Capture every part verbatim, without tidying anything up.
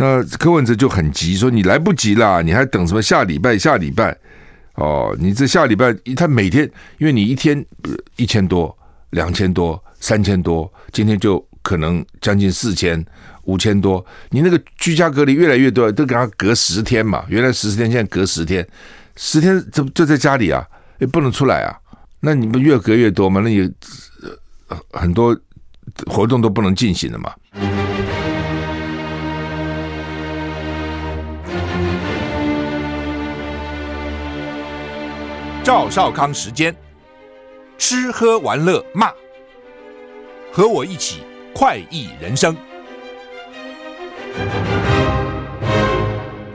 那柯文哲就很急说你来不及啦，你还等什么下礼拜下礼拜哦，你这下礼拜他每天，因为你一天一千多两千多三千多，今天就可能将近四千五千多，你那个居家隔离越来越多，都给他隔十天嘛，原来十天现在隔十天，十天就在家里啊，也不能出来啊，那你们越隔越多嘛，那也很多活动都不能进行了嘛。赵少康时间，吃喝玩乐骂，和我一起快意人生。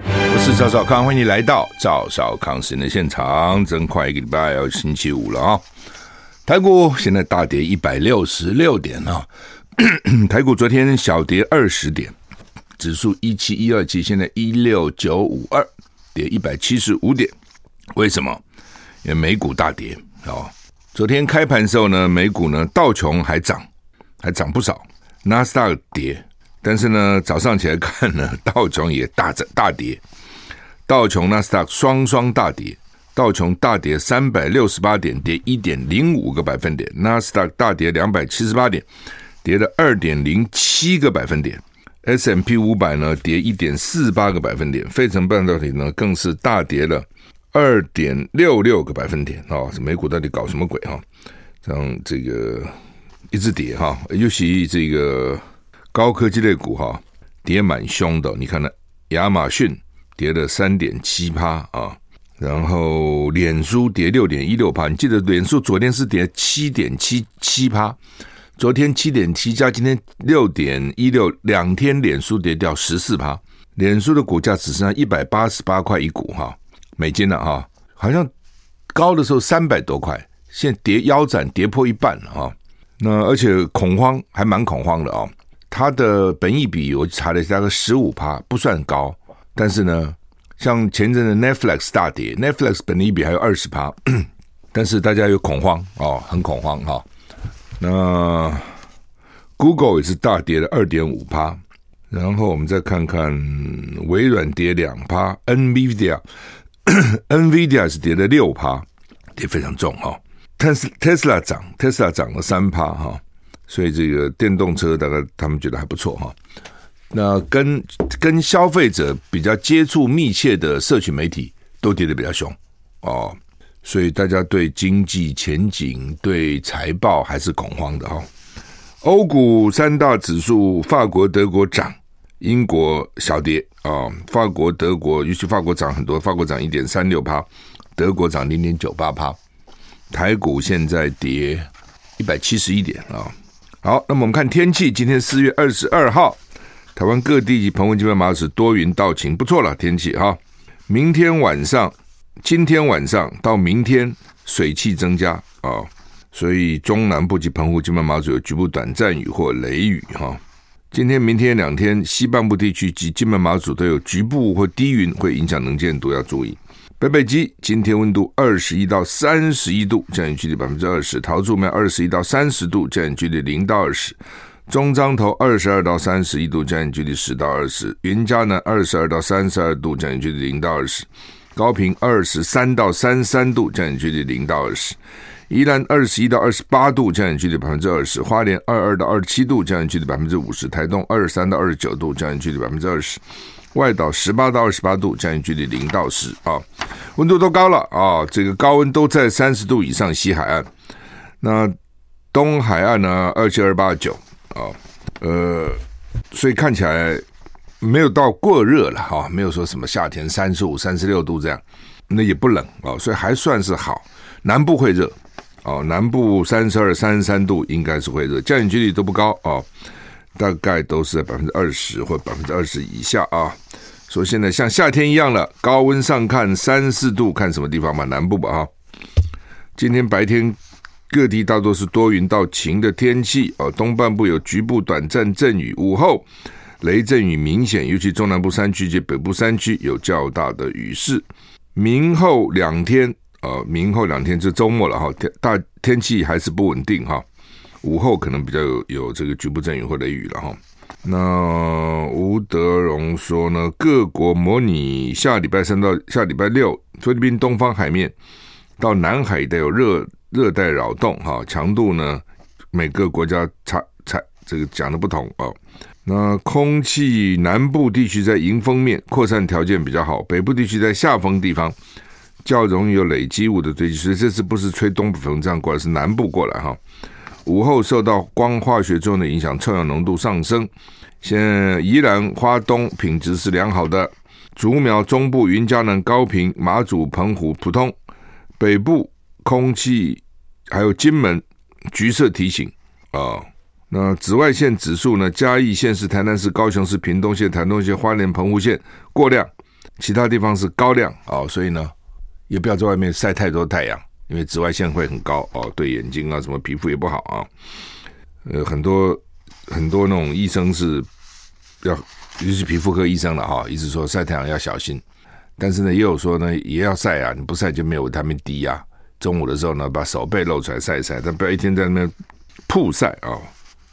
我是赵少康，欢迎你来到赵少康时间的现场。真快一个礼拜要星期五了啊、哦！台股现在大跌一百六十六点啊、哦！台股昨天小跌二十点，指数一七一二七，现在一六九五二，跌一百七十五点。为什么？因为美股大跌、哦、昨天开盘的时候呢，美股呢道琼还涨，还涨不少 ，NASDAQ 跌，但是呢早上起来看呢，道琼也 大, 大跌，道琼 NASDAQ 双双大跌，道琼大跌三百六十八点，跌 一点零五 个百分点 ，NASDAQ 大跌两百七十八点，跌了 二点零七 个百分点 ，S and P 五百 呢跌 一点四八 个百分点，费城半导体呢更是大跌了二点六六 个百分点啊！这、哦、美股到底搞什么鬼哈？像这个一直跌哈，尤其这个高科技类股哈，跌蛮凶的。你看呢，亚马逊跌了 三点七趴 啊，然后脸书跌 六点一六趴。你记得脸书昨天是跌 七点七七趴， 昨天 七点七 加今天 六点一六， 两天脸书跌掉 十四趴， 脸书的股价只剩下一百八十八块一股哈。美金了、啊、哈，好像高的时候三百多块，现在跌腰斩，跌破一半了啊。那而且恐慌还蛮恐慌的啊。它的本益比我查了大概 百分之十五， 不算高。但是呢，像前阵的 Netflix 大跌 ，Netflix 本益比还有 百分之二十， 但是大家有恐慌啊、哦，很恐慌哈、哦。那 Google 也是大跌了 百分之二点五， 然后我们再看看微软跌 百分之二 ，NVIDIA。NVIDIA 是跌了 百分之六， 跌非常重哈、哦。Tesla 涨 ,Tesla 涨了 百分之三 哈、哦。所以这个电动车大概他们觉得还不错哈、哦。那跟跟消费者比较接触密切的社群媒体都跌得比较凶哦。所以大家对经济前景对财报还是恐慌的哈、哦。欧股三大指数，法国德国涨，英国小跌啊、哦，法国、德国，尤其法国涨很多，法国涨 一点三六趴， 德国涨 零点九八趴， 台股现在跌一百七十一点啊、哦。好，那么我们看天气，今天四月二十二号，台湾各地及澎湖、金门、马祖多云到晴，不错了天气哈、哦。明天晚上，今天晚上到明天水汽增加啊、哦，所以中南部及澎湖、金门、马祖有局部短暂雨或雷雨哈。哦今天明天两天西半部地区及金门马祖都有局部或低云，会影响能见度，要注意。北北基今天温度二十一到三十一度，降雨距离 百分之二十， 桃竹苗二十一到三十度，降雨距离零到二十， 中彰投二十二到三十一度，降雨距离十到二十， 云嘉南二十二到三十二度，降雨距离零到二十， 高屏二十三到三十三度，降雨距离零到二十，宜兰二十一到二十八度，降雨距离 百分之二十， 花莲二十二到二十七度，降雨距离 百分之五十， 台东二十三到二十九度，降雨距离 百分之二十， 外岛十八到二十八度，降雨距离零到十、啊、温度都高了、啊、这个高温都在三十度以上，西海岸那东海岸呢二十七、二十八、二十九、啊呃、所以看起来没有到过热了、啊、没有说什么夏天三十五、三十六度这样，那也不冷、啊、所以还算是好。南部会热哦，南部三十二、三十三度应该是会热，降雨距离都不高哦，大概都是在 百分之二十 或 百分之二十 以下啊。所以现在像夏天一样了，高温上看三十四度，看什么地方嘛，南部吧啊。今天白天各地大多是多云到晴的天气哦，东半部有局部短暂阵雨，午后雷阵雨明显，尤其中南部山区及北部山区有较大的雨势。明后两天。呃，明后两天就周末了哈，大天气还是不稳定哈，午后可能比较 有, 有这个局部阵雨或雷雨了哈。那吴德荣说呢，各国模拟下礼拜三到下礼拜六，菲律宾东方海面到南海带有热热带扰动，哈，强度呢每个国家差差这个讲的不同哦。那空气南部地区在迎风面扩散条件比较好，北部地区在下风地方较容易有累积物的堆积，所以这次不是吹东北风这样过来，是南部过来哈。午后受到光化学作用的影响，臭氧浓度上升。现在宜兰、花东品质是良好的，竹苗中部、云嘉南、高屏、马祖、澎湖普通，北部空气还有金门橘色提醒啊、哦。那紫外线指数呢？嘉义县市、台南市、高雄市、屏东县、台东县、花莲、澎湖县过量，其他地方是高量啊、哦，所以呢，也不要在外面晒太多太阳。因为紫外线会很高哦，对眼睛啊什么皮肤也不好啊。呃，很多很多那种医生是要，尤其皮肤科医生了哈、哦，一直说晒太阳要小心。但是呢，也有说呢也要晒啊，你不晒就没有维他命 D 啊。中午的时候呢，把手背露出来晒一晒，但不要一天在那边曝晒啊、哦。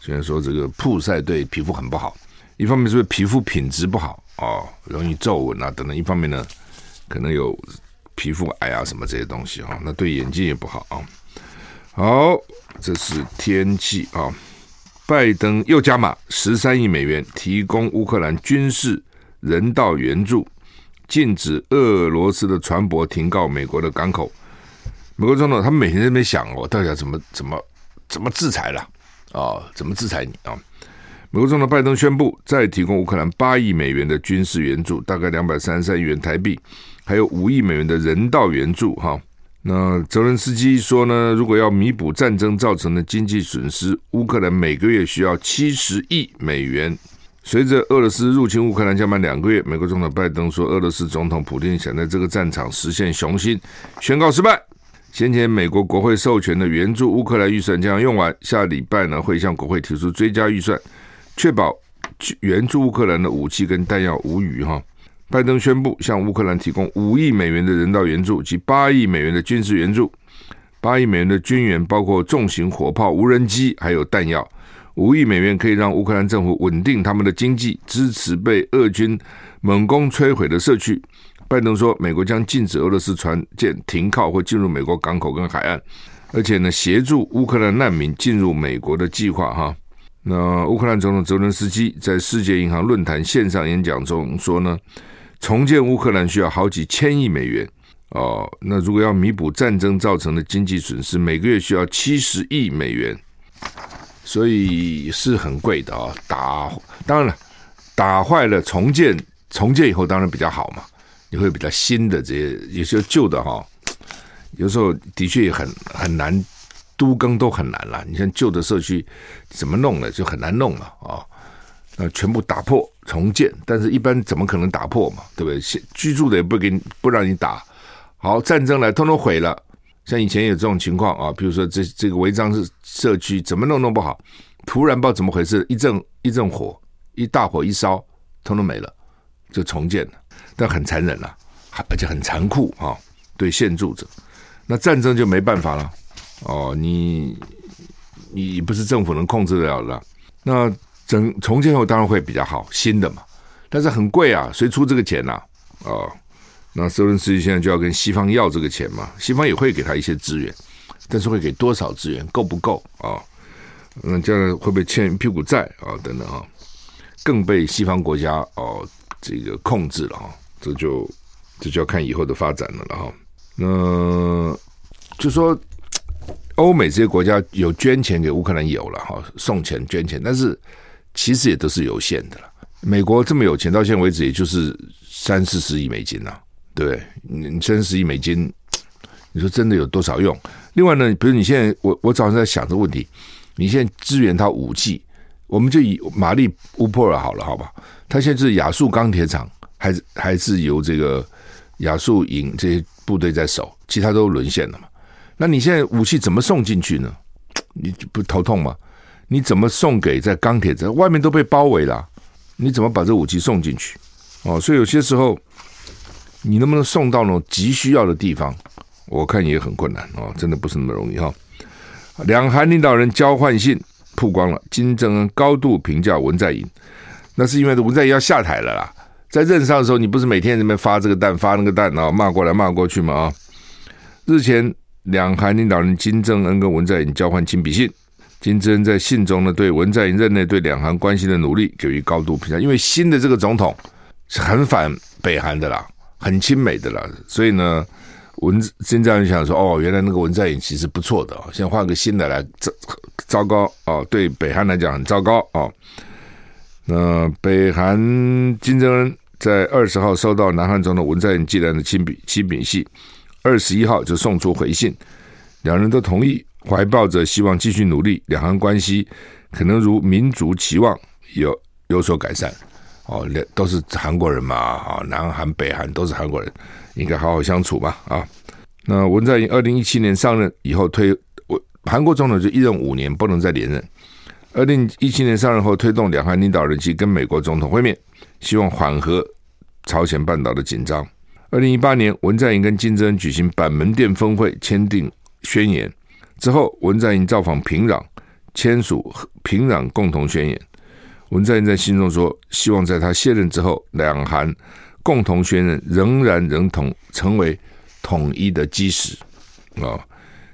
虽然说这个曝晒对皮肤很不好，一方面是皮肤品质不好哦，容易皱纹啊等等；一方面呢，可能有皮肤癌啊什么这些东西、哦、那对眼睛也不好、啊、好，这是天气、啊、拜登又加码十三亿美元提供乌克兰军事人道援助，禁止俄罗斯的船舶停靠美国的港口。美国总统他每天在那边想我、哦、到底要怎么怎么怎么制裁了、哦、怎么制裁你啊？美国总统拜登宣布再提供乌克兰八亿美元的军事援助，大概两百三十三亿元台币，还有五亿美元的人道援助哈。那泽连斯基说呢，如果要弥补战争造成的经济损失，乌克兰每个月需要七十亿美元。随着俄罗斯入侵乌克兰将满两个月，美国总统拜登说，俄罗斯总统普丁想在这个战场实现雄心，宣告失败。先前美国国会授权的援助乌克兰预算将用完，下礼拜呢会向国会提出追加预算，确保援助乌克兰的武器跟弹药无虞哈。拜登宣布向乌克兰提供五亿美元的人道援助及八亿美元的军事援助。八亿美元的军援包括重型火炮、无人机还有弹药。五亿美元可以让乌克兰政府稳定他们的经济，支持被俄军猛攻摧毁的社区。拜登说，美国将禁止俄罗斯船舰停靠或进入美国港口跟海岸，而且呢协助乌克兰难民进入美国的计划哈。那乌克兰总统泽连斯基在世界银行论坛线上演讲中说呢，重建乌克兰需要好几千亿美元哦。那如果要弥补战争造成的经济损失，每个月需要七十亿美元，所以是很贵的啊、哦。打当然了，打坏了重建，重建以后当然比较好嘛，你会比较新的这些，有些旧的哈、哦，有时候的确也很很难，都更都很难了。你像旧的社区怎么弄呢？就很难弄了啊、哦。那全部打破重建，但是一般怎么可能打破嘛，对不对？居住的也不给你，不让你打，好，战争来通通毁了。像以前有这种情况啊，比如说这这个违章社区怎么弄弄不好，突然不知道怎么回事，一阵一阵火，一大火一烧，通通没了，就重建了。但很残忍啊，而且很残酷啊，对现住者。那战争就没办法了哦，你你不是政府能控制得了的。那整重建后当然会比较好，新的嘛，但是很贵啊，谁出这个钱啊、哦、那泽连斯基现在就要跟西方要这个钱嘛，西方也会给他一些资源，但是会给多少资源，够不够啊、哦？那将来会不会欠屁股债啊、哦？等等啊、哦，更被西方国家哦这个控制了哈、哦，这就这就要看以后的发展了哈、哦。那就说欧美这些国家有捐钱给乌克兰有了哈、哦，送钱捐钱，但是其实也都是有限的了。美国这么有钱，到现在为止也就是三四十亿美金啊，对不对？你三十亿美金，你说真的有多少用？另外呢，比如你现在，我我早上在想这个问题，你现在支援它武器，我们就以马利乌波尔好了，好吧？它现在是亚速钢铁厂，还是还是由这个亚速营这些部队在守，其他都沦陷了嘛？那你现在武器怎么送进去呢？你不头痛吗？你怎么送给在钢铁在外面都被包围了、啊、你怎么把这武器送进去、哦、所以有些时候你能不能送到那种急需要的地方，我看也很困难、哦、真的不是那么容易、哦、两韩领导人交换信曝光了，金正恩高度评价文在寅，那是因为文在寅要下台了啦。在任上的时候，你不是每天在那边发这个蛋发那个蛋啊、哦，骂过来骂过去嘛啊、哦。日前，两韩领导人金正恩跟文在寅交换亲笔信，金正恩在信中呢对文在寅任内对两韩关系的努力给予高度评价，因为新的这个总统是很反北韩的啦，很亲美的啦，所以呢。文金正恩想说哦，原来那个文在寅其实不错的、哦、先换个新的来，糟糕哦，对北韩来讲很糟糕哦。那北韩金正恩在二十号收到南韩总统文在寅寄来的亲笔亲笔信，二十一号就送出回信，两人都同意，怀抱着希望继续努力，两韩关系可能如民族期望有有所改善哦，都是韩国人嘛啊、哦，南韩北韩都是韩国人。应该好好相处吧啊！那文在寅二零一七年上任以后推韩国总统就一任五年不能再连任。二零一七年上任后推动两韩领导人及跟美国总统会面，希望缓和朝鲜半岛的紧张。二零一八年文在寅跟金正恩举行板门店峰会，签订宣言之后，文在寅造访平壤，签署平壤共同宣言。文在寅在信中说，希望在他卸任之后，两韩共同宣认仍然仍同成为统一的基石啊、哦！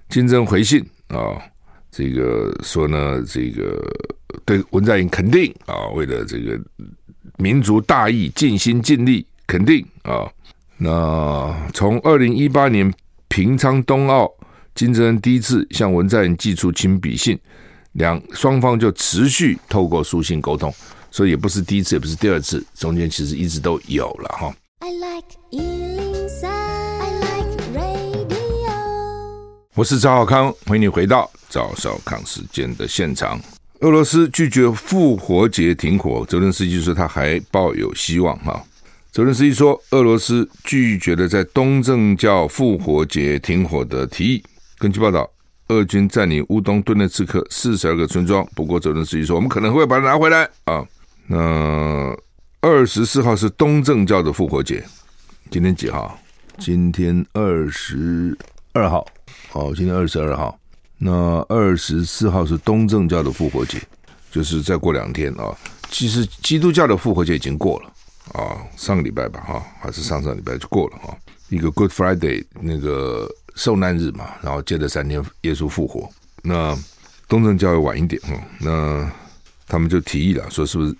金正恩回信啊、哦，这个说呢，这个对文在寅肯定啊、哦，为了这个民族大义尽心尽力肯定啊、哦。那从二零一八年平昌冬奥，金正恩第一次向文在寅寄出亲笔信，两双方就持续透过书信沟通。所以也不是第一次，也不是第二次，中间其实一直都有了哈。I like one oh three, I like radio。我是赵少康，欢迎你回到赵少康时间的现场。俄罗斯拒绝复活节停火，泽连斯基说他还抱有希望哈。泽连斯基说，俄罗斯拒绝了在东正教复活节停火的提议。根据报道，俄军占领乌东顿涅茨克四十二个村庄，不过泽连斯基说，我们可能会把它拿回来啊。那二十四号是东正教的复活节，今天几号？今天二十二号。好，今天二十二号。那二十四号是东正教的复活节，就是再过两天啊。其实基督教的复活节已经过了啊，上个礼拜吧啊，还是上上礼拜就过了啊。一个 Good Friday 那个受难日嘛，然后接着三天耶稣复活。那东正教要晚一点啊、嗯，那。他们就提议了，说是不是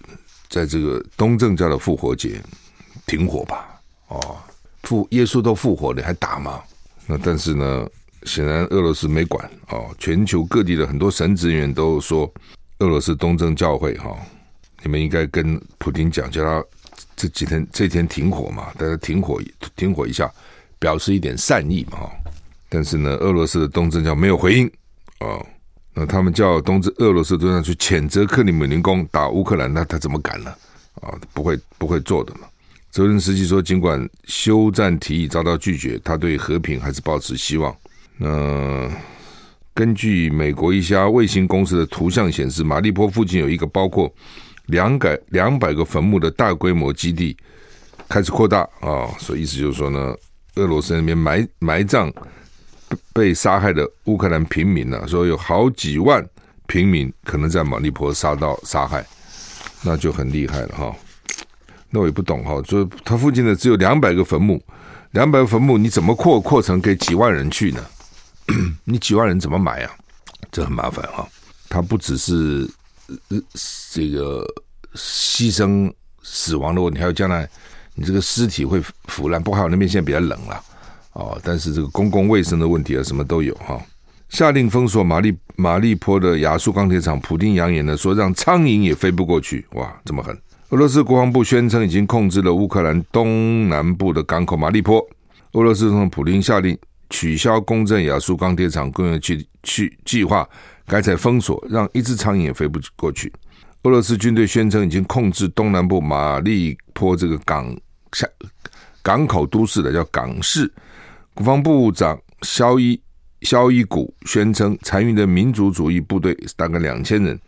在这个东正教的复活节停火吧？哦，复耶稣都复活了，还打吗？那但是呢，显然俄罗斯没管哦。全球各地的很多神职员都说，俄罗斯东正教会哈、哦，你们应该跟普丁讲，叫他这几天这天停火嘛，大家停火停火一下，表示一点善意嘛、哦。但是呢，俄罗斯的东正教没有回应哦。那他们叫东俄罗斯都要去谴责克里姆林宫打乌克兰，那他怎么敢呢？啊，不会不会做的嘛。泽连斯基说，尽管休战提议遭到拒绝，他对和平还是抱持希望。那根据美国一家卫星公司的图像显示，马利波附近有一个包括两百两百个坟墓的大规模基地开始扩大啊、哦，所以意思就是说呢，俄罗斯那边埋埋葬。被杀害的乌克兰平民啊，说有好几万平民可能在马利波杀到杀害，那就很厉害了哈。那我也不懂哈，就他附近的只有两百个坟墓，两百个坟墓你怎么扩扩成给几万人去呢？你几万人怎么买啊？这很麻烦哈。他不只是这个牺牲死亡的问题，还有将来你这个尸体会腐烂，不好那边现在比较冷了。哦，但是这个公共卫生的问题啊，什么都有哈、哦。下令封锁马利马利波的亚速钢铁厂，普丁扬言呢说让苍蝇也飞不过去，哇，这么狠！俄罗斯国防部宣称已经控制了乌克兰东南部的港口马利波。俄罗斯总统普丁下令取消攻占亚速钢铁厂公约区去计划，改采封锁，让一只苍蝇也飞不过去。俄罗斯军队宣称已经控制东南部马利波这个港下港口都市的叫港市。国防部长肖伊肖伊古宣称，残余的民族主义部队大概两千人，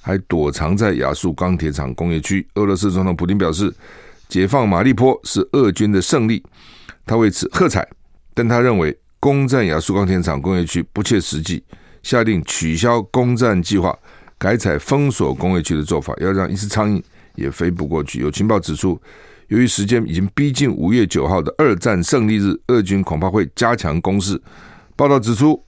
还躲藏在亚速钢铁厂工业区。俄罗斯总统普丁表示，解放马利波是俄军的胜利，他为此喝彩。但他认为攻占亚速钢铁厂工业区不切实际，下令取消攻占计划，改采封锁工业区的做法，要让一只苍蝇也飞不过去。有情报指出，由于时间已经逼近五月九号的二战胜利日，俄军恐怕会加强攻势。报道指出，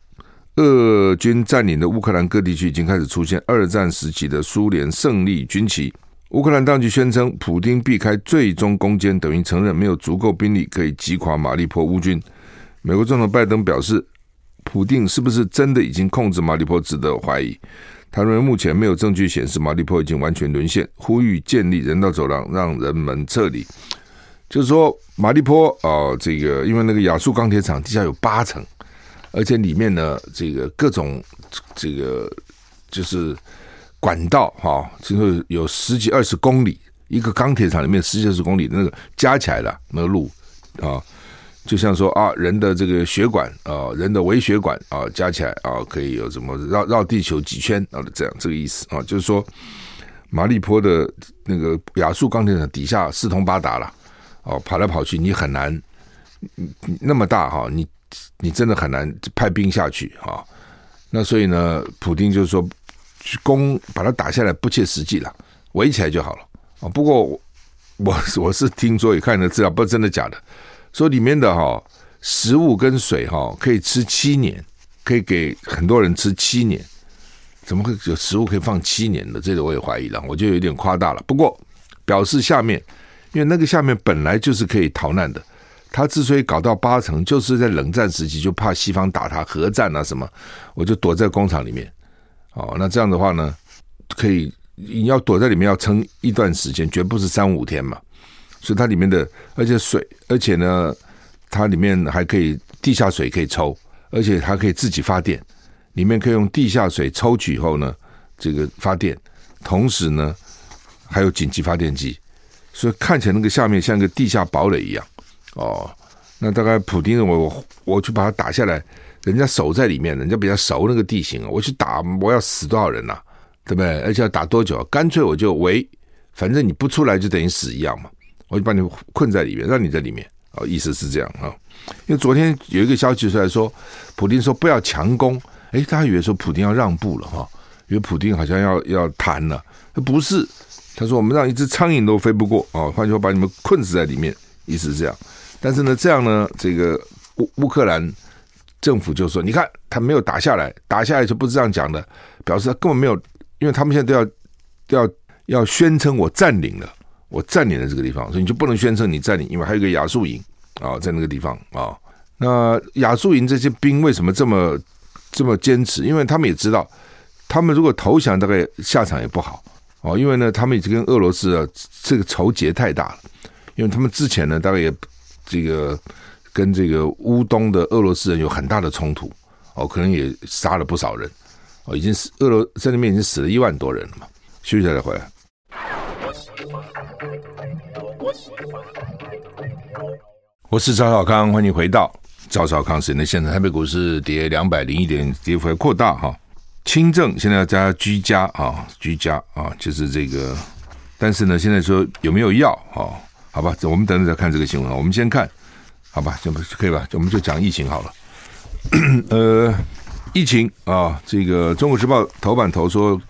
俄军占领的乌克兰各地区已经开始出现二战时期的苏联胜利军旗。乌克兰当局宣称，普丁避开最终攻坚，等于承认没有足够兵力可以击垮马利波乌军。美国总统拜登表示，普丁是不是真的已经控制马利波值得怀疑。他认为目前没有证据显示马利波已经完全沦陷，呼吁建立人道走廊让人们撤离。就是说，马利波、呃、这个因为那个亚速钢铁厂地下有八层，而且里面呢，这个各种这个就是管道哈，就是有十几二十公里，一个钢铁厂里面十几二十公里的那个加起来了那个路啊，就像说啊，人的这个血管啊，人的微血管啊，加起来啊，可以有什么绕绕地球几圈啊，这样这个意思啊，就是说马利波的那个亚速钢铁厂底下四通八达了哦、啊，跑来跑去你很难，那么大哈、啊，你你真的很难派兵下去啊。那所以呢，普丁就是说，攻把它打下来不切实际了，围起来就好了、哦、不过 我, 我是听说也看了资料，不知道真的假的，说里面的、哦、食物跟水、哦、可以吃七年，可以给很多人吃七年，怎么会有食物可以放七年的？这个我也怀疑了，我就有点夸大了。不过表示下面，因为那个下面本来就是可以逃难的，他之所以搞到八成，就是在冷战时期就怕西方打他核战啊什么，我就躲在工厂里面。哦，那这样的话呢，可以你要躲在里面要撑一段时间，绝不是三五天嘛。所以它里面的，而且水，而且呢，它里面还可以地下水可以抽，而且它可以自己发电，里面可以用地下水抽取以后呢，这个发电，同时呢还有紧急发电机，所以看起来那个下面像个地下堡垒一样。哦，那大概普丁我我我去把它打下来。人家守在里面，人家比较熟那个地形，我去打我要死多少人啊，对不对？而且要打多久、啊、干脆我就围，反正你不出来就等于死一样嘛，我就把你困在里面，让你在里面、哦、意思是这样、哦、因为昨天有一个消息出来说普丁说不要强攻，诶，大家以为说普丁要让步了、哦、因为普丁好像要要谈了，不是，他说我们让一只苍蝇都飞不过、哦、换句话把你们困死在里面，意思是这样。但是呢，这样呢，这个 乌, 乌克兰政府就说，你看他没有打下来，打下来就不是这样讲的，表示他根本没有，因为他们现在都要要要宣称我占领了，我占领了这个地方，所以你就不能宣称你占领，因为还有一个亚速营啊、哦、在那个地方啊、哦。那亚速营这些兵为什么这么这么坚持？因为他们也知道，他们如果投降，大概下场也不好哦，因为呢，他们已经跟俄罗斯啊这个仇结太大了，因为他们之前呢，大概也这个。跟这个乌东的俄罗斯人有很大的冲突哦，可能也杀了不少人哦，已经俄罗在那边已经死了一万多人了嘛。休息一下再回来。我是赵少康，欢迎回到赵少康时间的现场。台北股市跌两百零一点，跌幅扩大哈、哦。轻症现在要加居家啊、哦，居家啊、哦，就是这个。但是呢，现在说有没有药啊、哦？好吧，我们等等再看这个新闻啊。我们先看。好吧，就可以吧，我们就讲疫情好了。呃，疫情啊，这个《中国时报》头版头说，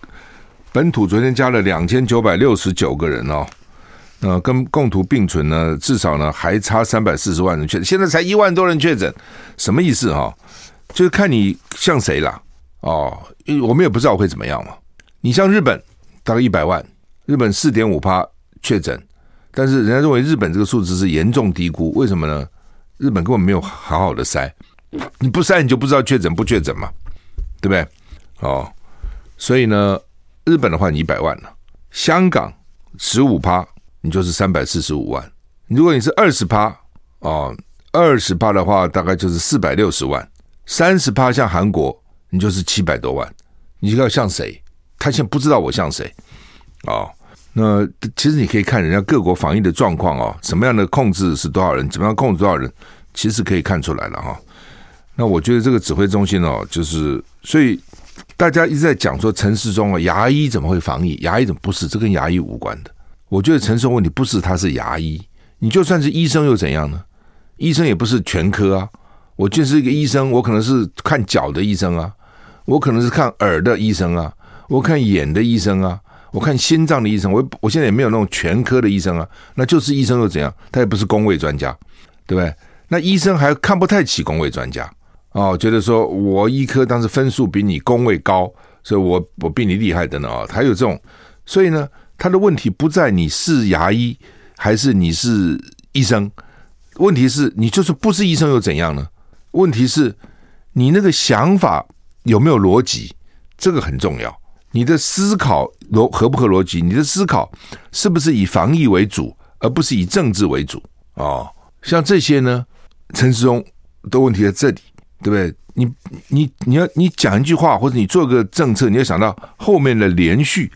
本土昨天加了两千九百六十九个人哦，那、呃、跟共同并存呢，至少呢还差三百四十万人确诊，现在才一万多人确诊，什么意思哈、哦？就是看你像谁啦哦，我们也不知道会怎么样嘛。你像日本，大概一百万，日本 百分之四点五 确诊，但是人家认为日本这个数字是严重低估，为什么呢？日本根本没有好好的筛，你不筛你就不知道确诊不确诊嘛，对不对？哦，所以呢，日本的话你一百万了，香港 百分之十五 你就是三百四十五万，如果你是 百分之二十、哦、百分之二十 的话大概就是四百六十万， 百分之三十 像韩国你就是七百多万，你要像谁？他现在不知道我像谁哦。那其实你可以看人家各国防疫的状况哦，什么样的控制是多少人，怎么样控制多少人，其实可以看出来了哈。那我觉得这个指挥中心哦，就是所以大家一直在讲说陈时中啊，牙医怎么会防疫？牙医怎么不是？这跟牙医无关的。我觉得陈时中问题不是他是牙医，你就算是医生又怎样呢？医生也不是全科啊，我就是一个医生，我可能是看脚的医生啊，我可能是看耳的医生啊，我看眼的医生啊。我看心脏的医生，我我现在也没有那种全科的医生啊，那就是医生又怎样？他也不是公卫专家，对不对？那医生还看不太起公卫专家哦，觉得说我医科当时分数比你公卫高，所以我我比你厉害等等啊，还有这种，所以呢，他的问题不在你是牙医还是你是医生，问题是你就是不是医生又怎样呢？问题是你那个想法有没有逻辑，这个很重要。你的思考合不合逻辑？你的思考是不是以防疫为主，而不是以政治为主？哦，像这些呢，陈时中的问题在这里，对不对？你你你要你讲一句话，或者你做个政策，你要想到后面的连续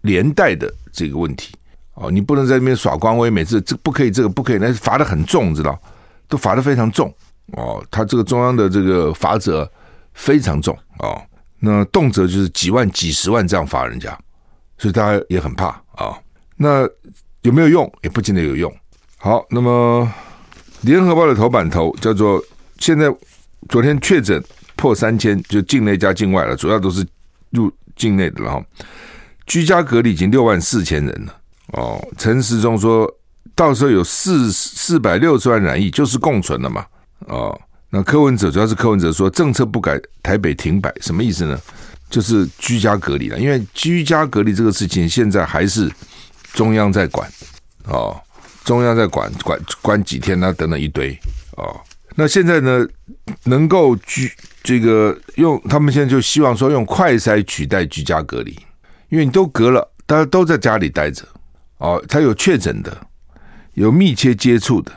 连带的这个问题。哦，你不能在那边耍官威，每次这不可以，这个不可以，那罚得很重，知道？都罚得非常重。哦，他这个中央的这个罚则非常重哦，那动辄就是几万、几十万这样罚人家，所以大家也很怕啊、哦。那有没有用？也不见得有用。好，那么联合报的头版头叫做“现在昨天确诊破三千，就境内加境外了，主要都是入境内的了哈。居家隔离已经六万四千人了哦。陈时中说到时候有四四百六十万染疫，就是共存了嘛。”哦，那柯文哲主要是柯文哲说政策不改，台北停摆，什么意思呢？就是居家隔离了，因为居家隔离这个事情现在还是中央在管哦，中央在管管管几天啊等等一堆哦。那现在呢，能够居这个用他们现在就希望说用快筛取代居家隔离，因为你都隔了，大家都在家里待着哦，他有确诊的，有密切接触的。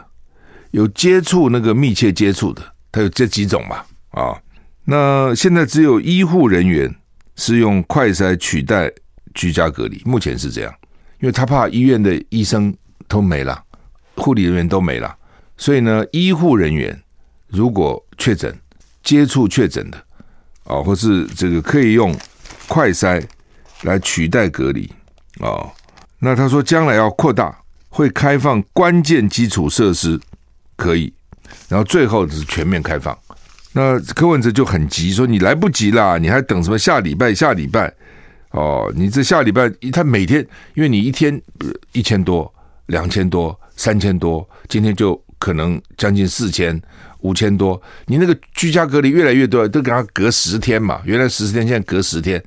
有接触那个密切接触的，它有这几种嘛啊、哦？那现在只有医护人员是用快筛取代居家隔离，目前是这样，因为他怕医院的医生都没了，护理人员都没了，所以呢，医护人员如果确诊、接触确诊的啊、哦，或是这个可以用快筛来取代隔离啊、哦。那他说将来要扩大，会开放关键基础设施。可以，然后最后是全面开放。那柯文哲就很急，说你来不及啦，你还等什么下礼拜？下礼拜哦，你这下礼拜他每天，因为你一天一千多、两千多、三千多，今天就可能将近四千、五千多。你那个居家隔离越来越多，都给他隔十天嘛，原来十天，现在隔十天，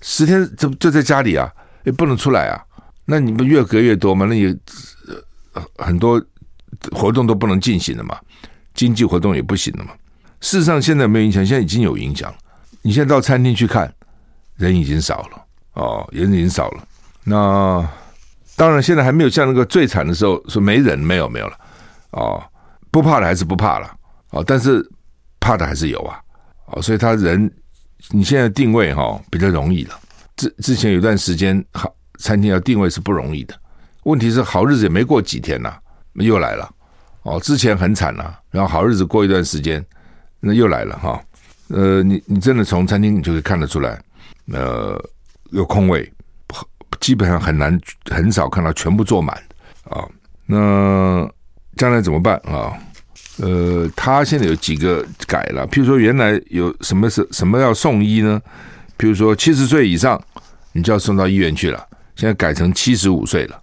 十天就就在家里啊，也不能出来啊。那你不越隔越多嘛？那也很多。活动都不能进行了嘛，经济活动也不行了嘛。事实上现在没有影响，现在已经有影响。你现在到餐厅去看，人已经少了哦，人已经少了。那当然现在还没有像那个最惨的时候说没人，没有没有了哦，不怕的还是不怕了哦，但是怕的还是有啊哦，所以他人你现在定位哈、哦、比较容易了。之之前有段时间好餐厅要定位是不容易的，问题是好日子也没过几天呐、啊。又来了哦，之前很惨了、啊，然后好日子过一段时间，那又来了哈、哦。呃，你你真的从餐厅你就可以看得出来，呃，有空位，基本上很难很少看到全部坐满啊、哦。那将来怎么办啊、哦？呃，他现在有几个改了，譬如说原来有什么是什么要送医呢？譬如说七十岁以上你就要送到医院去了，现在改成七十五岁了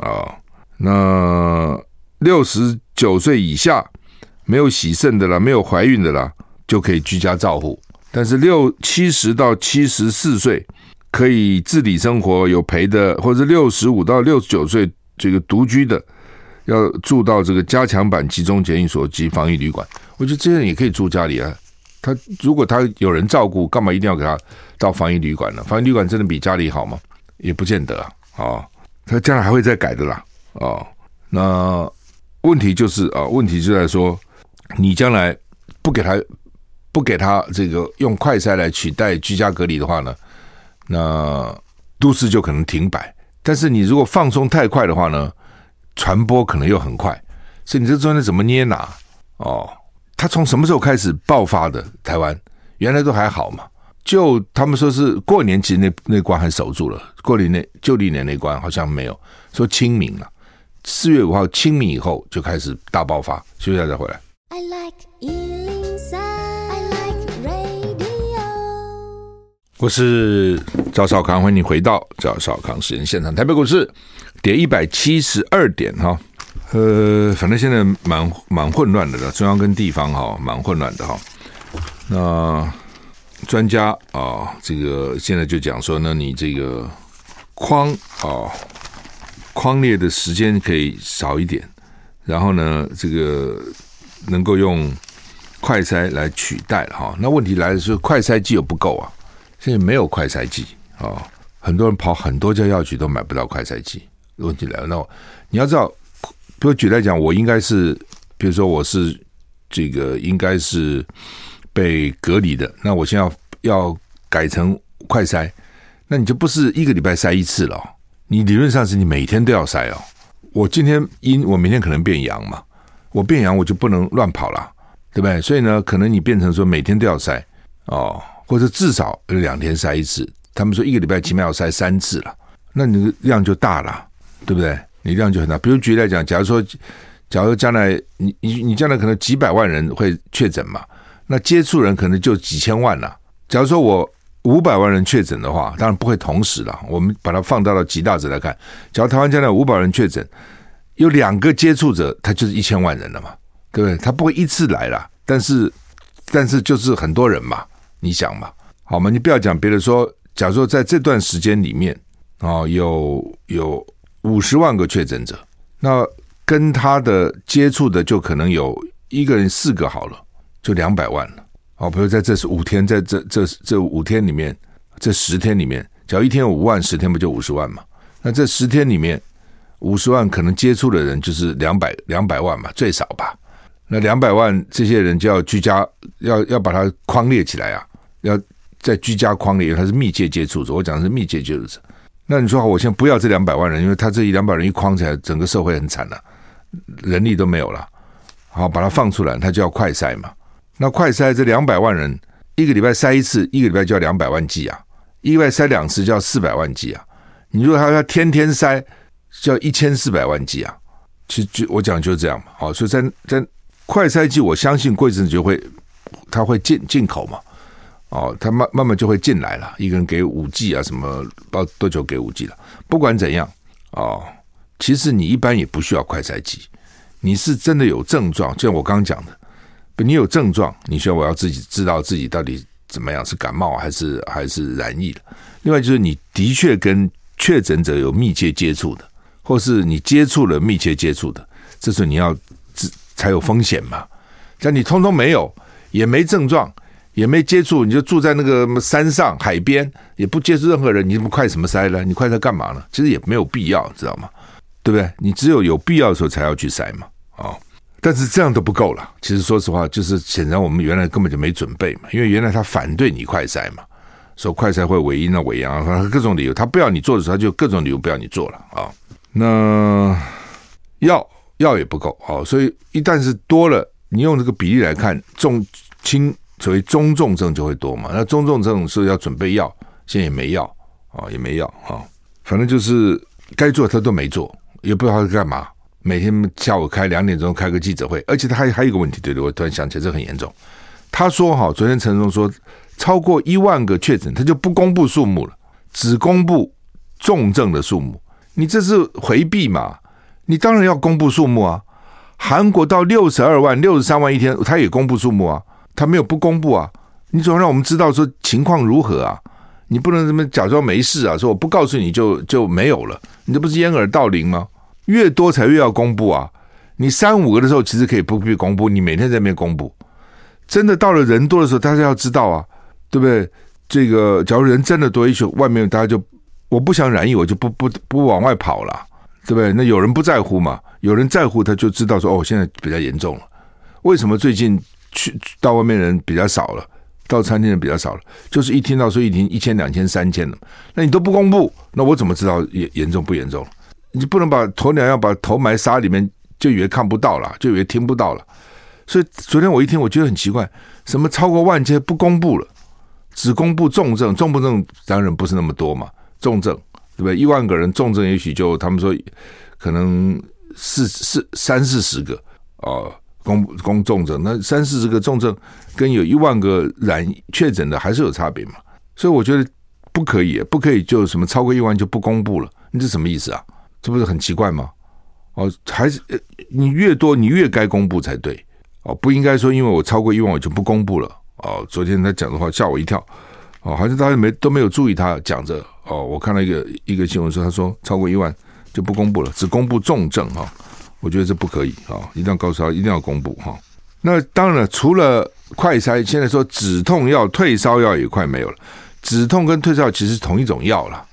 啊、哦。那六十九岁以下没有洗肾的啦，没有怀孕的啦，就可以居家照护。但是六七十到七十四岁可以自理生活有陪的，或者六十五到六十九岁这个独居的，要住到这个加强版集中检疫所及防疫旅馆。我觉得这些人也可以住家里啊。他如果他有人照顾，干嘛一定要给他到防疫旅馆呢？防疫旅馆真的比家里好吗？也不见得啊。哦，他将来还会再改的啦。哦，那问题就是啊、哦，问题就在说，你将来不给他不给他这个用快筛来取代居家隔离的话呢，那都市就可能停摆。但是你如果放松太快的话呢，传播可能又很快，所以你这中间怎么捏拿？哦，他从什么时候开始爆发的？台湾原来都还好嘛，就他们说是过年其实那那关还守住了，过年那旧历年那关好像没有，说清明了。四月五号清明以后就开始大爆发，休息一下再回来。I like 一零三, I like radio。我是赵少康，欢迎你回到赵少康时间现场。台北股市跌一百七十二点哈、哦，呃，反正现在蛮蛮混乱的了，中央跟地方哈、哦、蛮混乱的哈、哦。那专家啊、哦，这个现在就讲说呢，你这个框啊、哦、框列的时间可以少一点，然后呢，这个能够用快筛来取代了哈。那问题来的是快筛剂又不够啊，现在没有快筛剂啊，很多人跑很多家药局都买不到快筛剂。问题来了，那你要知道，比如举例来讲，我应该是，比如说我是这个应该是被隔离的，那我现在要要改成快筛，那你就不是一个礼拜筛一次了、哦，你理论上是你每天都要筛哦。我今天阴，我明天可能变阳嘛，我变阳我就不能乱跑了。对不对？所以呢，可能你变成说每天都要筛哦，或者至少两天筛一次。他们说一个礼拜起码要筛三次了，那你的量就大了，对不对？你量就很大。比如举例来讲，假如说，假如说将来你你你将来可能几百万人会确诊嘛，那接触人可能就几千万了。假如说我五百万人确诊的话，当然不会同时了。我们把它放大到极大值来看，假如台湾将来五百万人确诊，有两个接触者，他就是一千万人了嘛。对不对？他不会一次来啦，但是但是就是很多人嘛，你想嘛，好嘛，你不要讲别的说，假如说在这段时间里面啊、哦，有有五十万个确诊者，那跟他的接触的就可能有一个人四个好了，就两百万了。哦，比如在这五天，在这这这五天里面，这十天里面，只要一天有五万，十天不就五十万嘛？那这十天里面，五十万可能接触的人就是两百两百万嘛，最少吧。那两百万这些人就要居家，要要把它框列起来啊，要在居家框列，因为他是密切接触者。我讲的是密切接触者。那你说我先不要这两百万人，因为他这一两百人一框起来，整个社会很惨了、啊，人力都没有了。好，把它放出来，他就要快筛嘛。那快筛这两百万人，一个礼拜筛一次，一个礼拜就要两百万剂啊，一个礼拜筛两次就要四百万剂啊。你如果他要天天筛，就要一千四百万剂啊。其实我讲就这样嘛。好，所以在在快筛剂，我相信过一阵子就会，它会进进口嘛，哦，它慢慢慢就会进来了。一个人给五 G 啊，什么包多久给五 G 了？不管怎样，哦，其实你一般也不需要快筛剂，你是真的有症状，就像我刚刚讲的，你有症状，你需要我要自己知道自己到底怎么样，是感冒还是还是染疫了。另外就是你的确跟确诊者有密切接触的，或是你接触了密切接触的，这时候你要。才有风险嘛，但你通通没有，也没症状，也没接触，你就住在那个山上海边，也不接触任何人，你怎么快什么筛呢？你快筛干嘛呢？其实也没有必要，知道吗？对不对？你只有有必要的时候才要去筛嘛，哦，但是这样都不够了。其实说实话，就是显然我们原来根本就没准备嘛，因为原来他反对你快筛嘛，说快筛会违阴啊、违阳啊，各种理由，他不要你做的时候，他就各种理由不要你做了啊、哦。那要。药也不够、哦、所以一旦是多了，你用这个比例来看，重轻所谓中重症就会多嘛。那中重症是要准备药，现在也没药、哦、也没药、哦、反正就是该做他都没做，也不知道他干嘛。每天下午开两点钟开个记者会，而且他还还有一个问题，对对，我突然想起来，这很严重。他说哈、哦，昨天陈松说，超过一万个确诊，他就不公布数目了，只公布重症的数目。你这是回避嘛？你当然要公布数目啊！韩国到六十二万、六十三万一天，他也公布数目啊，他没有不公布啊。你总要让我们知道说情况如何啊！你不能这么假装没事啊，说我不告诉你就就没有了，你这不是掩耳盗铃吗？越多才越要公布啊！你三五个的时候其实可以不必公布，你每天在那边公布，真的到了人多的时候，大家要知道啊，对不对？这个假如人真的多，也许外面大家就我不想染疫，我就不不不往外跑了。对不对？那有人不在乎嘛？有人在乎，他就知道说哦，现在比较严重了。为什么最近去到外面人比较少了，到餐厅人比较少了？就是一听到说已经一千、两千、三千了，那你都不公布，那我怎么知道严重不严重？你不能把头鸟要把头埋沙里面，就以为看不到了，就以为听不到了。所以昨天我一听，我觉得很奇怪，什么超过万千不公布了，只公布重症，重不重当然不是那么多嘛，重症。对不对？一万个人重症，也许就他们说可能四四三四十个哦、呃，公公重症，那三四十个重症跟有一万个染确诊的还是有差别嘛。所以我觉得不可以不可以就什么超过一万就不公布了，你这什么意思啊？这不是很奇怪吗？哦，还是你越多你越该公布才对哦，不应该说因为我超过一万我就不公布了哦。昨天他讲的话吓我一跳哦，好像大家没都没有注意他讲着哦。我看到一个一个新闻说，他说超过一万就不公布了，只公布重症哈、哦。我觉得这不可以啊、哦，一定要告诉他一定要公布哈、哦。那当然了，除了快筛，现在说止痛药、退烧药也快没有了。止痛跟退烧其实是同一种药了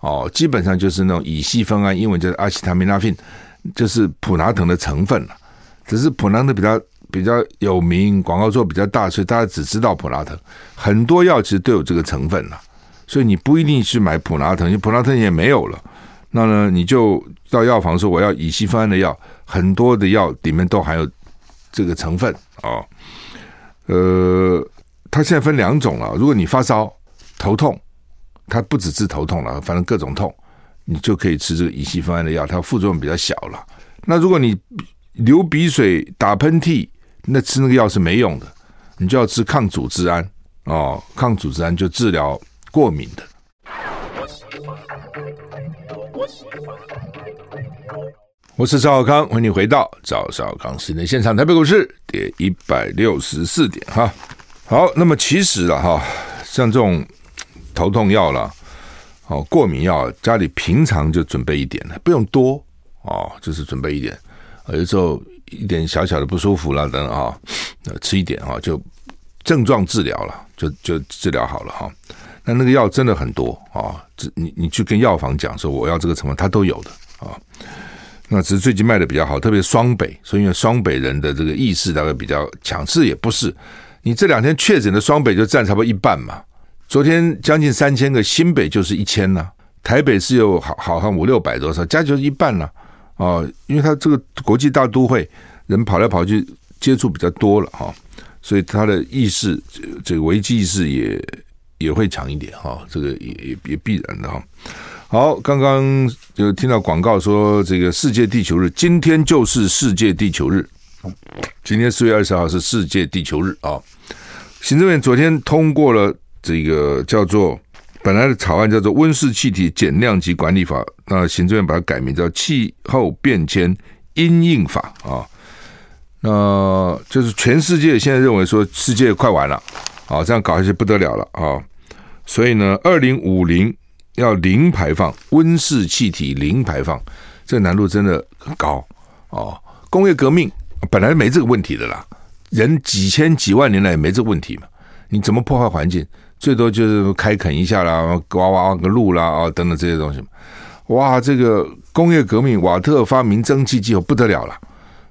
哦，基本上就是那种乙酰酚胺，英文叫阿西他明拉芬。就是普拿疼的成分了，只是普拿疼比较比较有名，广告做比较大，所以大家只知道普拿疼。很多药其实都有这个成分了，所以你不一定去买普拿疼，因为普拿疼也没有了。那呢，你就到药房说我要乙酰酚胺的药，很多的药里面都含有这个成分哦。呃，它现在分两种了，如果你发烧、头痛，它不只治头痛了，反正各种痛。你就可以吃这个乙酰酚胺的药，它副作用比较小了。那如果你流鼻水、打喷嚏，那吃那个药是没用的，你就要吃抗组织胺哦，抗组织胺就治疗过敏的。我是赵少康，欢迎回到赵少康时间现场。台北股市跌一百六十四点哈。好，那么其实啦哈，像这种头痛药啦哦，过敏药家里平常就准备一点了，不用多哦，就是准备一点。有时候一点小小的不舒服了，等等啊，吃一点啊，就症状治疗了，就就治疗好了哈、哦。那那个药真的很多啊、哦，你你去跟药房讲说我要这个成分，它都有的啊、哦。那只是最近卖的比较好，特别双北，所以因为双北人的这个意识大概比较强，是也不是？你这两天确诊的双北就占差不多一半嘛。昨天将近三千个，新北就是一千了，台北是有好好像五六百多少，加起来一半了啊、哦！因为它这个国际大都会，人跑来跑去，接触比较多了哈、哦，所以它的意识这个危机意识也也会强一点哈、哦，这个也也必然的哈、哦。好，刚刚就听到广告说这个世界地球日，今天就是世界地球日，今天四月二十号是世界地球日啊、哦。行政院昨天通过了。这个叫做本来的草案叫做温室气体减量及管理法，那行政院把它改名叫气候变迁因应法啊。那就是全世界现在认为说世界快完了啊，这样搞下去不得了了啊。所以呢，二零五零要零排放，温室气体零排放，这难度真的很高哦。工业革命本来没这个问题的啦，人几千几万年来也没这个问题嘛，你怎么破坏环境？最多就是开垦一下啦，挖挖个路啦啊、哦，等等这些东西。哇，这个工业革命，瓦特发明蒸汽机后不得了了，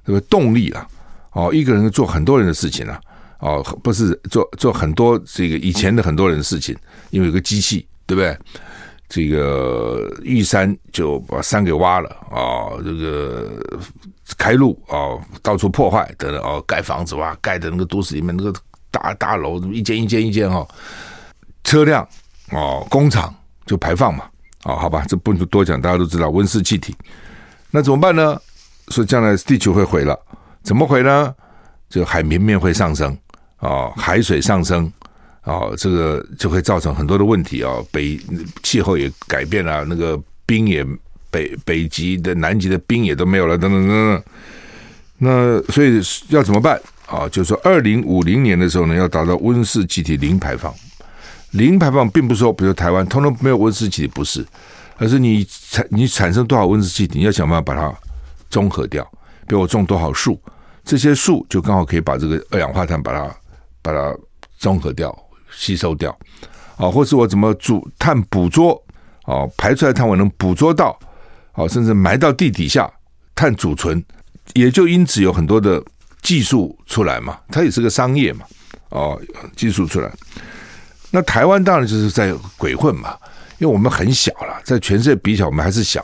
这个动力啦，哦，一个人做很多人的事情啦，哦，不是做做很多这个以前的很多人的事情，因为有个机器，对不对？这个玉山就把山给挖了啊、哦，这个开路啊、哦，到处破坏等等哦，盖房子哇，盖的那个都市里面那个。大大楼一间一间一间哦，车辆哦，工厂就排放嘛哦，好吧，这不多讲，大家都知道温室气体。那怎么办呢？说将来地球会毁了，怎么毁呢？就海平面会上升哦，海水上升哦，这个就会造成很多的问题哦，北气候也改变了，那个冰也北北极的南极的冰也都没有了，等等等等。那所以要怎么办？啊，就是说，二零五零年的时候呢，要达到温室气体零排放。零排放并不是说，比如台湾通通没有温室气体，不是，而是你产你产生多少温室气体，你要想办法把它综合掉。比如我种多少树，这些树就刚好可以把这个二氧化碳把它把它综合掉、吸收掉。啊，或是我怎么煮碳捕捉，啊，排出来碳我能捕捉到，啊，甚至埋到地底下，碳储存，也就因此有很多的。技术出来嘛，它也是个商业嘛，哦，技术出来。那台湾当然就是在鬼混嘛，因为我们很小了，在全世界比小，我们还是小，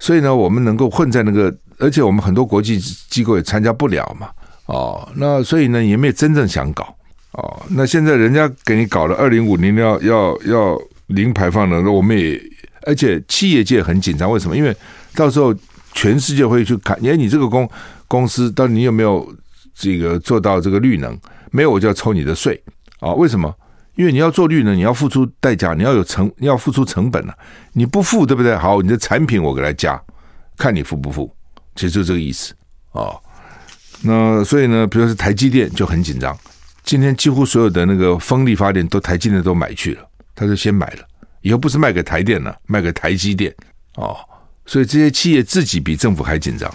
所以呢，我们能够混在那个，而且我们很多国际机构也参加不了嘛，哦，那所以呢，也没有真正想搞，哦，那现在人家给你搞了二零五零要要要零排放的，那我们也，而且企业界很紧张，为什么？因为到时候全世界会去看，哎，你这个公公司到底你有没有？这个做到这个绿能没有，我就要抽你的税啊、哦！为什么？因为你要做绿呢，你要付出代价，你要有成，你要付出成本啊，你不付，对不对？好，你的产品我给它加，看你付不付，其实就这个意思哦。那所以呢，比如说台积电就很紧张，今天几乎所有的那个风力发电都台积电都买去了，他就先买了，以后不是卖给台电了，卖给台积电哦。所以这些企业自己比政府还紧张，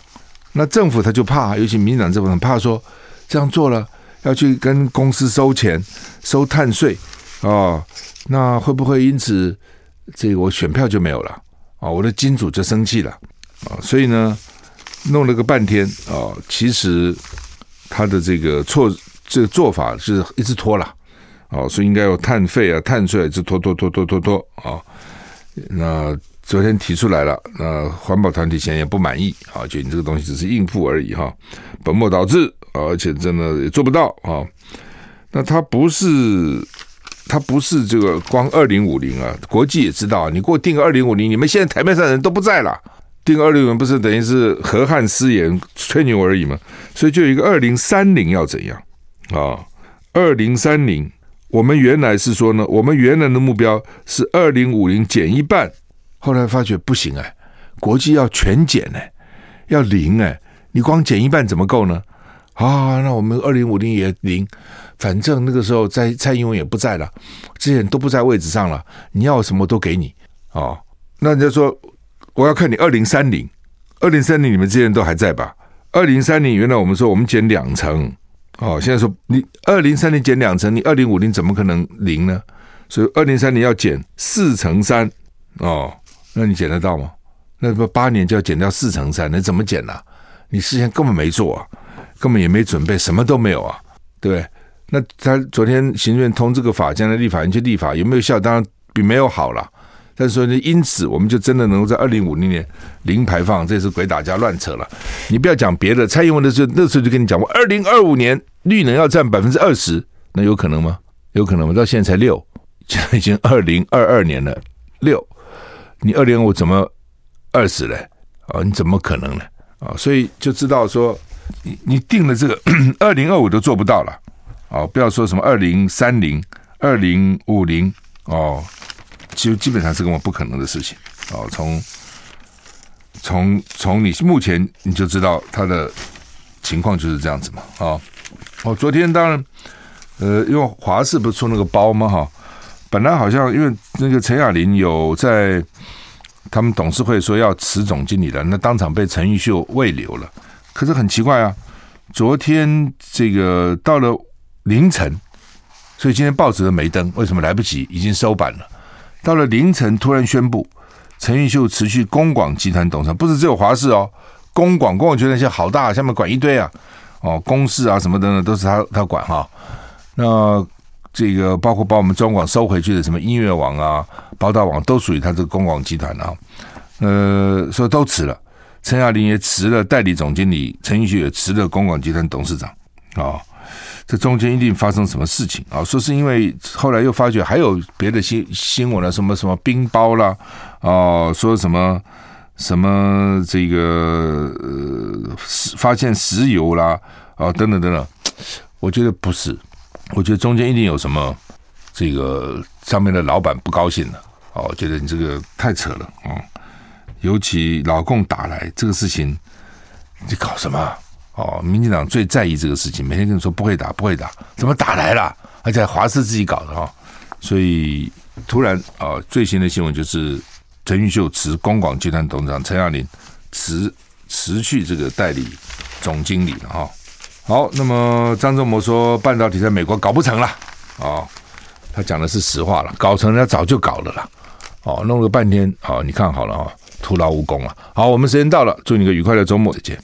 那政府他就怕，尤其民进党政府很怕说这样做了。要去跟公司收钱收碳税、哦、那会不会因此这个我选票就没有了、哦、我的金主就生气了、哦、所以呢弄了个半天、哦、其实他的这个错这个做法是一直拖了、哦、所以应该有碳费啊碳税就拖拖拖拖拖拖、哦、那昨天提出来了，那环保团体显然也不满意啊，觉得你这个东西只是应付而已哈、啊，本末倒置啊，而且真的也做不到啊。那它不是它不是这个光二零五零啊，国际也知道、啊，你给我定个二零五零，你们现在台面上人都不在了，定二零五零不是等于是河汉私盐吹牛而已嘛？所以就有一个二零三零要怎样啊？二零三零，我们原来是说呢，我们原来的目标是二零五零减一半。后来发觉不行哎，国际要全减哎，要零哎，你光减一半怎么够呢？啊，那我们二零五零也零，反正那个时候在蔡英文也不在了，这些人都不在位置上了，你要什么都给你哦。那人家说我要看你二零三零，二零三零你们这些人都还在吧？二零三零原来我们说我们减两成哦，现在说你二零三零减两成，你二零五零怎么可能零呢？所以二零三零要减四成三哦。那你减得到吗？那八年就要减掉四成三，你怎么减啊？你事先根本没做啊，根本也没准备，什么都没有啊，对不对？那他昨天行政院通这个法，将来立法院去立法，有没有效？当然比没有好了。但是说因此我们就真的能够在二零五零年零排放，这是鬼打架乱扯了。你不要讲别的，蔡英文的时候那时候就跟你讲过，二零二五年绿能要占百分之二十，那有可能吗？有可能吗？到现在才六，现在已经二零二二年了，六。你二零五怎么二十呢？啊，你怎么可能呢？啊，所以就知道说，你你定了这个二零二五都做不到了，啊，不要说什么二零三零、二零五零哦，就基本上是根本不可能的事情。哦，从从从你目前你就知道他的情况就是这样子嘛。啊、哦，哦，昨天当然，呃，因为华视不是出那个包吗？哈、哦。本来好像因为那个陈雅玲有在他们董事会说要辞总经理了，那当场被陈玉秀慰留了。可是很奇怪啊，昨天这个到了凌晨，所以今天报纸都没登，为什么来不及？已经收版了。到了凌晨突然宣布陈玉秀辞去公广集团董事长，不是只有华视哦，公广公广集团现在好大，下面管一堆啊，哦，公事啊什么等等都是他他管哈、哦。那。这个包括把我们中广收回去的什么音乐网啊、报道网都属于他这个公广集团啊，呃，所以都辞了，陈亚玲也辞了代理总经理，陈奕迅也辞了公广集团董事长啊、哦，这中间一定发生什么事情啊？说是因为后来又发觉还有别的新新闻了，什么什么冰雹啦，哦，说什么什么这个、呃、发现石油啦，啊、哦，等等等等，我觉得不是。我觉得中间一定有什么，这个上面的老板不高兴了哦，我觉得你这个太扯了啊、嗯！尤其老共打来这个事情，你搞什么哦？民进党最在意这个事情，每天跟你说不会打，不会打，怎么打来了？而且华视自己搞的哈、哦，所以突然啊、哦，最新的新闻就是陈玉秀辞公广集团董事长，陈亚玲辞辞去这个代理总经理了哈。哦好，那么张忠谋说半导体在美国搞不成了哦，他讲的是实话了，搞成人家早就搞了啦，哦，弄了半天，哦，你看好了啊、哦，徒劳无功了。好，我们时间到了，祝你个愉快的周末，再见。